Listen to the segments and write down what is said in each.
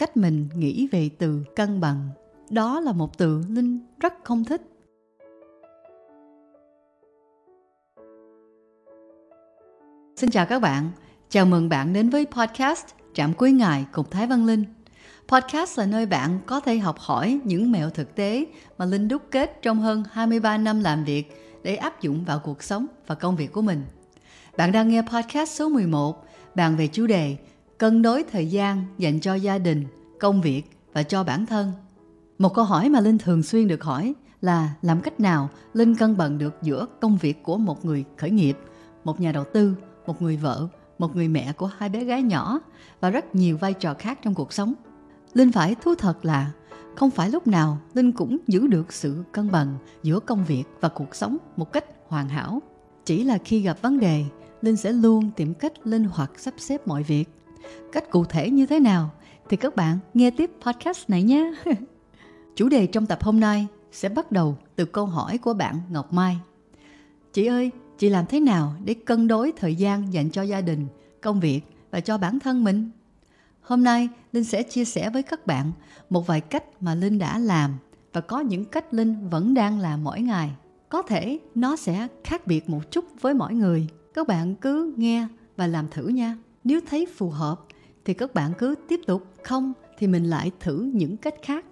cách mình nghĩ về từ cân bằng. Đó là một từ Linh rất không thích. Xin chào các bạn. Chào mừng bạn đến với podcast Trạm Cuối Ngày cùng Thái Văn Linh. Podcast là nơi bạn có thể học hỏi những mẹo thực tế mà Linh đúc kết trong hơn 23 năm làm việc để áp dụng vào cuộc sống và công việc của mình. Bạn đang nghe podcast số 11 bàn về chủ đề cân đối thời gian dành cho gia đình, công việc và cho bản thân. Một câu hỏi mà Linh thường xuyên được hỏi là làm cách nào Linh cân bằng được giữa công việc của một người khởi nghiệp, một nhà đầu tư, một người vợ, một người mẹ của hai bé gái nhỏ và rất nhiều vai trò khác trong cuộc sống. Linh phải thú thật là không phải lúc nào Linh cũng giữ được sự cân bằng giữa công việc và cuộc sống một cách hoàn hảo. Chỉ là khi gặp vấn đề, Linh sẽ luôn tìm cách linh hoạt sắp xếp mọi việc. Cách cụ thể như thế nào thì các bạn nghe tiếp podcast này nhé. Chủ đề trong tập hôm nay sẽ bắt đầu từ câu hỏi của bạn Ngọc Mai. Chị ơi, chị làm thế nào để cân đối thời gian dành cho gia đình, công việc và cho bản thân mình? Hôm nay, Linh sẽ chia sẻ với các bạn một vài cách mà Linh đã làm và có những cách Linh vẫn đang làm mỗi ngày. Có thể nó sẽ khác biệt một chút với mỗi người. Các bạn cứ nghe và làm thử nha. Nếu thấy phù hợp thì các bạn cứ tiếp tục, không thì mình lại thử những cách khác.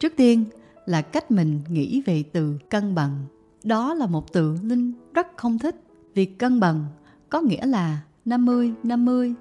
Trước tiên là cách mình nghĩ về từ cân bằng. Đó là một từ Linh rất không thích. Việc cân bằng có nghĩa là 50-50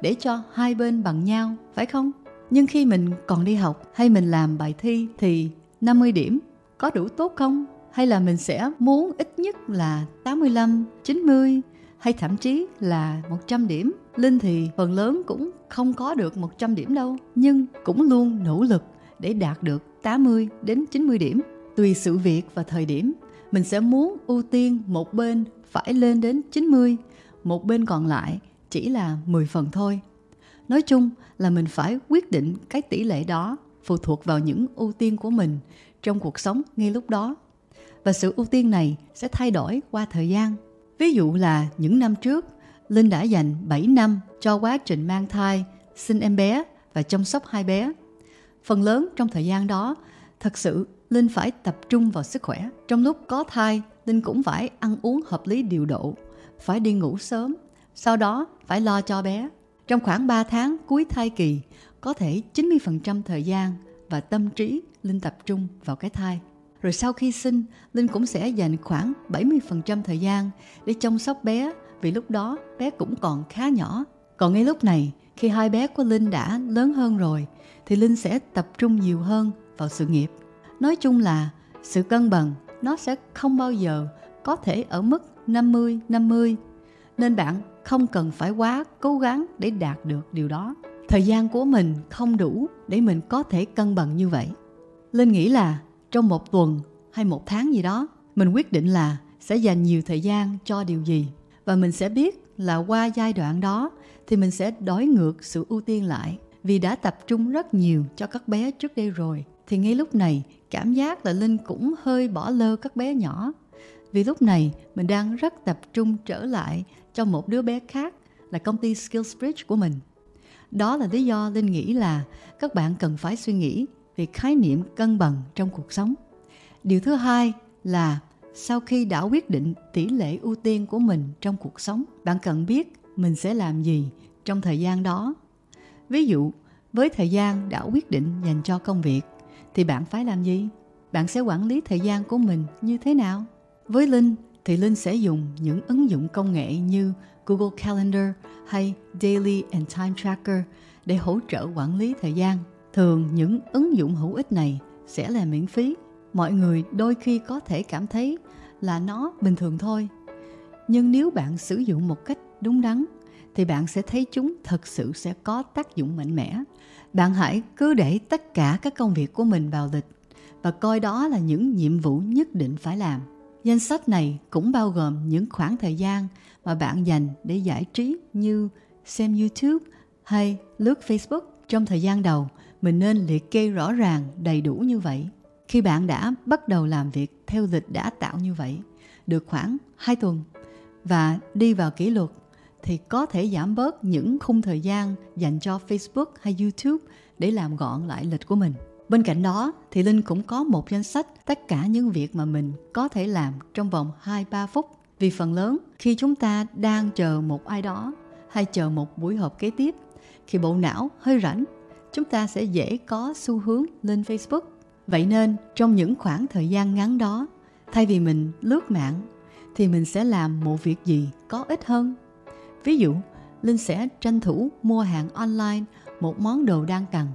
để cho hai bên bằng nhau, phải không? Nhưng khi mình còn đi học hay mình làm bài thi thì 50 điểm có đủ tốt không? Hay là mình sẽ muốn ít nhất là 85, 90 hay thậm chí là 100 điểm. Linh thì phần lớn cũng không có được 100 điểm đâu, nhưng cũng luôn nỗ lực để đạt được 80 đến 90 điểm. Tùy sự việc và thời điểm, mình sẽ muốn ưu tiên một bên phải lên đến 90, một bên còn lại chỉ là 10 phần thôi. Nói chung là mình phải quyết định cái tỷ lệ đó phụ thuộc vào những ưu tiên của mình trong cuộc sống ngay lúc đó. Và sự ưu tiên này sẽ thay đổi qua thời gian. Ví dụ là những năm trước, Linh đã dành 7 năm cho quá trình mang thai, sinh em bé và chăm sóc hai bé. Phần lớn trong thời gian đó, thật sự Linh phải tập trung vào sức khỏe. Trong lúc có thai, Linh cũng phải ăn uống hợp lý điều độ, phải đi ngủ sớm, sau đó phải lo cho bé. Trong khoảng 3 tháng cuối thai kỳ, có thể 90% thời gian và tâm trí Linh tập trung vào cái thai. Rồi sau khi sinh, Linh cũng sẽ dành khoảng 70% thời gian để chăm sóc bé, vì lúc đó bé cũng còn khá nhỏ. Còn ngay lúc này, khi hai bé của Linh đã lớn hơn rồi, thì Linh sẽ tập trung nhiều hơn vào sự nghiệp. Nói chung là sự cân bằng nó sẽ không bao giờ có thể ở mức 50-50, nên bạn không cần phải quá cố gắng để đạt được điều đó. Thời gian của mình không đủ để mình có thể cân bằng như vậy. Linh nghĩ là trong một tuần hay một tháng gì đó, mình quyết định là sẽ dành nhiều thời gian cho điều gì. Và mình sẽ biết là qua giai đoạn đó thì mình sẽ đổi ngược sự ưu tiên lại. Vì đã tập trung rất nhiều cho các bé trước đây rồi, thì ngay lúc này cảm giác là Linh cũng hơi bỏ lơ các bé nhỏ. Vì lúc này mình đang rất tập trung trở lại cho một đứa bé khác là công ty Skills Bridge của mình. Đó là lý do Linh nghĩ là các bạn cần phải suy nghĩ về khái niệm cân bằng trong cuộc sống. Điều thứ hai là sau khi đã quyết định tỷ lệ ưu tiên của mình trong cuộc sống, bạn cần biết mình sẽ làm gì trong thời gian đó. Ví dụ, với thời gian đã quyết định dành cho công việc, thì bạn phải làm gì? Bạn sẽ quản lý thời gian của mình như thế nào? Với Linh thì Linh sẽ dùng những ứng dụng công nghệ như Google Calendar hay Daily and Time Tracker để hỗ trợ quản lý thời gian. Thường những ứng dụng hữu ích này sẽ là miễn phí. Mọi người đôi khi có thể cảm thấy là nó bình thường thôi. Nhưng nếu bạn sử dụng một cách đúng đắn, thì bạn sẽ thấy chúng thật sự sẽ có tác dụng mạnh mẽ. Bạn hãy cứ để tất cả các công việc của mình vào lịch và coi đó là những nhiệm vụ nhất định phải làm. Danh sách này cũng bao gồm những khoảng thời gian mà bạn dành để giải trí như xem YouTube hay lướt Facebook. Trong thời gian đầu, mình nên liệt kê rõ ràng đầy đủ như vậy. Khi bạn đã bắt đầu làm việc theo lịch đã tạo như vậy, được khoảng 2 tuần và đi vào kỷ luật, thì có thể giảm bớt những khung thời gian dành cho Facebook hay YouTube để làm gọn lại lịch của mình. Bên cạnh đó thì Linh cũng có một danh sách tất cả những việc mà mình có thể làm trong vòng 2-3 phút. Vì phần lớn khi chúng ta đang chờ một ai đó hay chờ một buổi họp kế tiếp, khi bộ não hơi rảnh, chúng ta sẽ dễ có xu hướng lên Facebook. Vậy nên trong những khoảng thời gian ngắn đó, thay vì mình lướt mạng thì mình sẽ làm một việc gì có ích hơn. Ví dụ, Linh sẽ tranh thủ mua hàng online một món đồ đang cần,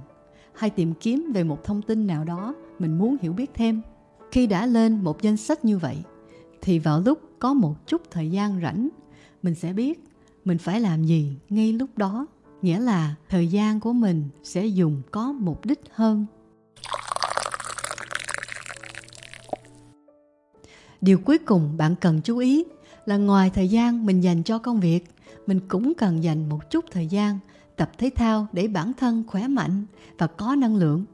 hay tìm kiếm về một thông tin nào đó mình muốn hiểu biết thêm. Khi đã lên một danh sách như vậy, thì vào lúc có một chút thời gian rảnh, mình sẽ biết mình phải làm gì ngay lúc đó. Nghĩa là thời gian của mình sẽ dùng có mục đích hơn. Điều cuối cùng bạn cần chú ý là ngoài thời gian mình dành cho công việc, mình cũng cần dành một chút thời gian tập thể thao để bản thân khỏe mạnh và có năng lượng.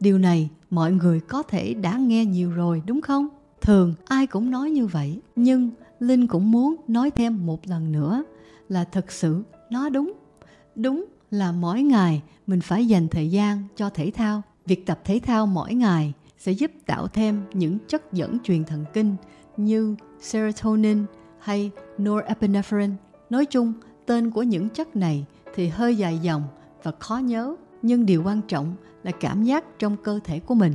Điều này mọi người có thể đã nghe nhiều rồi đúng không? Thường ai cũng nói như vậy, nhưng Linh cũng muốn nói thêm một lần nữa là thật sự nó đúng. Đúng là mỗi ngày mình phải dành thời gian cho thể thao. Việc tập thể thao mỗi ngày sẽ giúp tạo thêm những chất dẫn truyền thần kinh như serotonin hay norepinephrine. Nói chung, tên của những chất này thì hơi dài dòng và khó nhớ, nhưng điều quan trọng là cảm giác trong cơ thể của mình.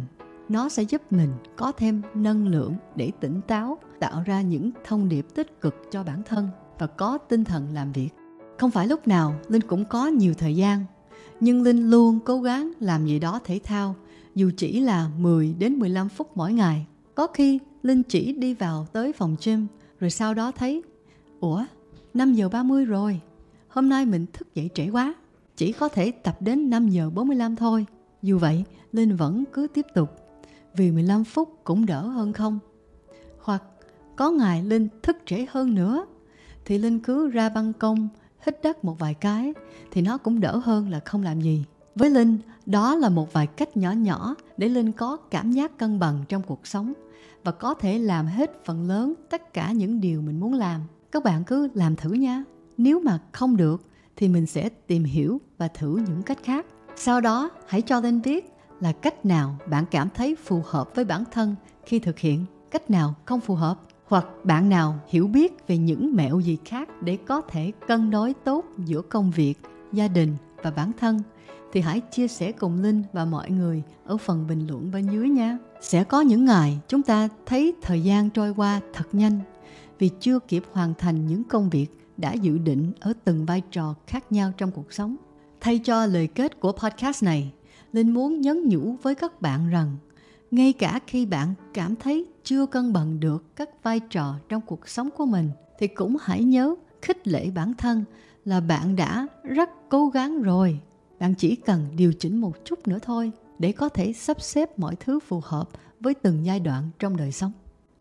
Nó sẽ giúp mình có thêm năng lượng để tỉnh táo, tạo ra những thông điệp tích cực cho bản thân và có tinh thần làm việc. Không phải lúc nào Linh cũng có nhiều thời gian, nhưng Linh luôn cố gắng làm gì đó thể thao, dù chỉ là 10 đến 15 phút mỗi ngày. Có khi Linh chỉ đi vào tới phòng gym, rồi sau đó thấy, ủa, 5:30 rồi, hôm nay mình thức dậy trễ quá, chỉ có thể tập đến 5:45 thôi. Dù vậy, Linh vẫn cứ tiếp tục, vì 15 phút cũng đỡ hơn không. Hoặc có ngày Linh thức trễ hơn nữa, thì Linh cứ ra ban công, hít đất một vài cái, thì nó cũng đỡ hơn là không làm gì. Với Linh, đó là một vài cách nhỏ nhỏ để Linh có cảm giác cân bằng trong cuộc sống và có thể làm hết phần lớn tất cả những điều mình muốn làm. Các bạn cứ làm thử nha. Nếu mà không được thì mình sẽ tìm hiểu và thử những cách khác. Sau đó hãy cho Linh biết là cách nào bạn cảm thấy phù hợp với bản thân khi thực hiện, cách nào không phù hợp. Hoặc bạn nào hiểu biết về những mẹo gì khác để có thể cân đối tốt giữa công việc, gia đình và bản thân thì hãy chia sẻ cùng Linh và mọi người ở phần bình luận bên dưới nha. Sẽ có những ngày chúng ta thấy thời gian trôi qua thật nhanh vì chưa kịp hoàn thành những công việc đã dự định ở từng vai trò khác nhau trong cuộc sống. Thay cho lời kết của podcast này, Linh muốn nhắn nhủ với các bạn rằng ngay cả khi bạn cảm thấy chưa cân bằng được các vai trò trong cuộc sống của mình thì cũng hãy nhớ khích lệ bản thân là bạn đã rất cố gắng rồi. Bạn chỉ cần điều chỉnh một chút nữa thôi để có thể sắp xếp mọi thứ phù hợp với từng giai đoạn trong đời sống.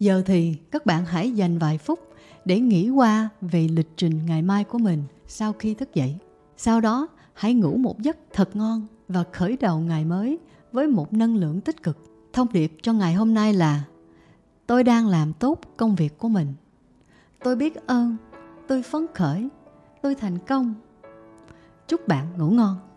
Giờ thì các bạn hãy dành vài phút để nghĩ qua về lịch trình ngày mai của mình sau khi thức dậy. Sau đó hãy ngủ một giấc thật ngon và khởi đầu ngày mới với một năng lượng tích cực. Thông điệp cho ngày hôm nay là tôi đang làm tốt công việc của mình. Tôi biết ơn, tôi phấn khởi, tôi thành công. Chúc bạn ngủ ngon.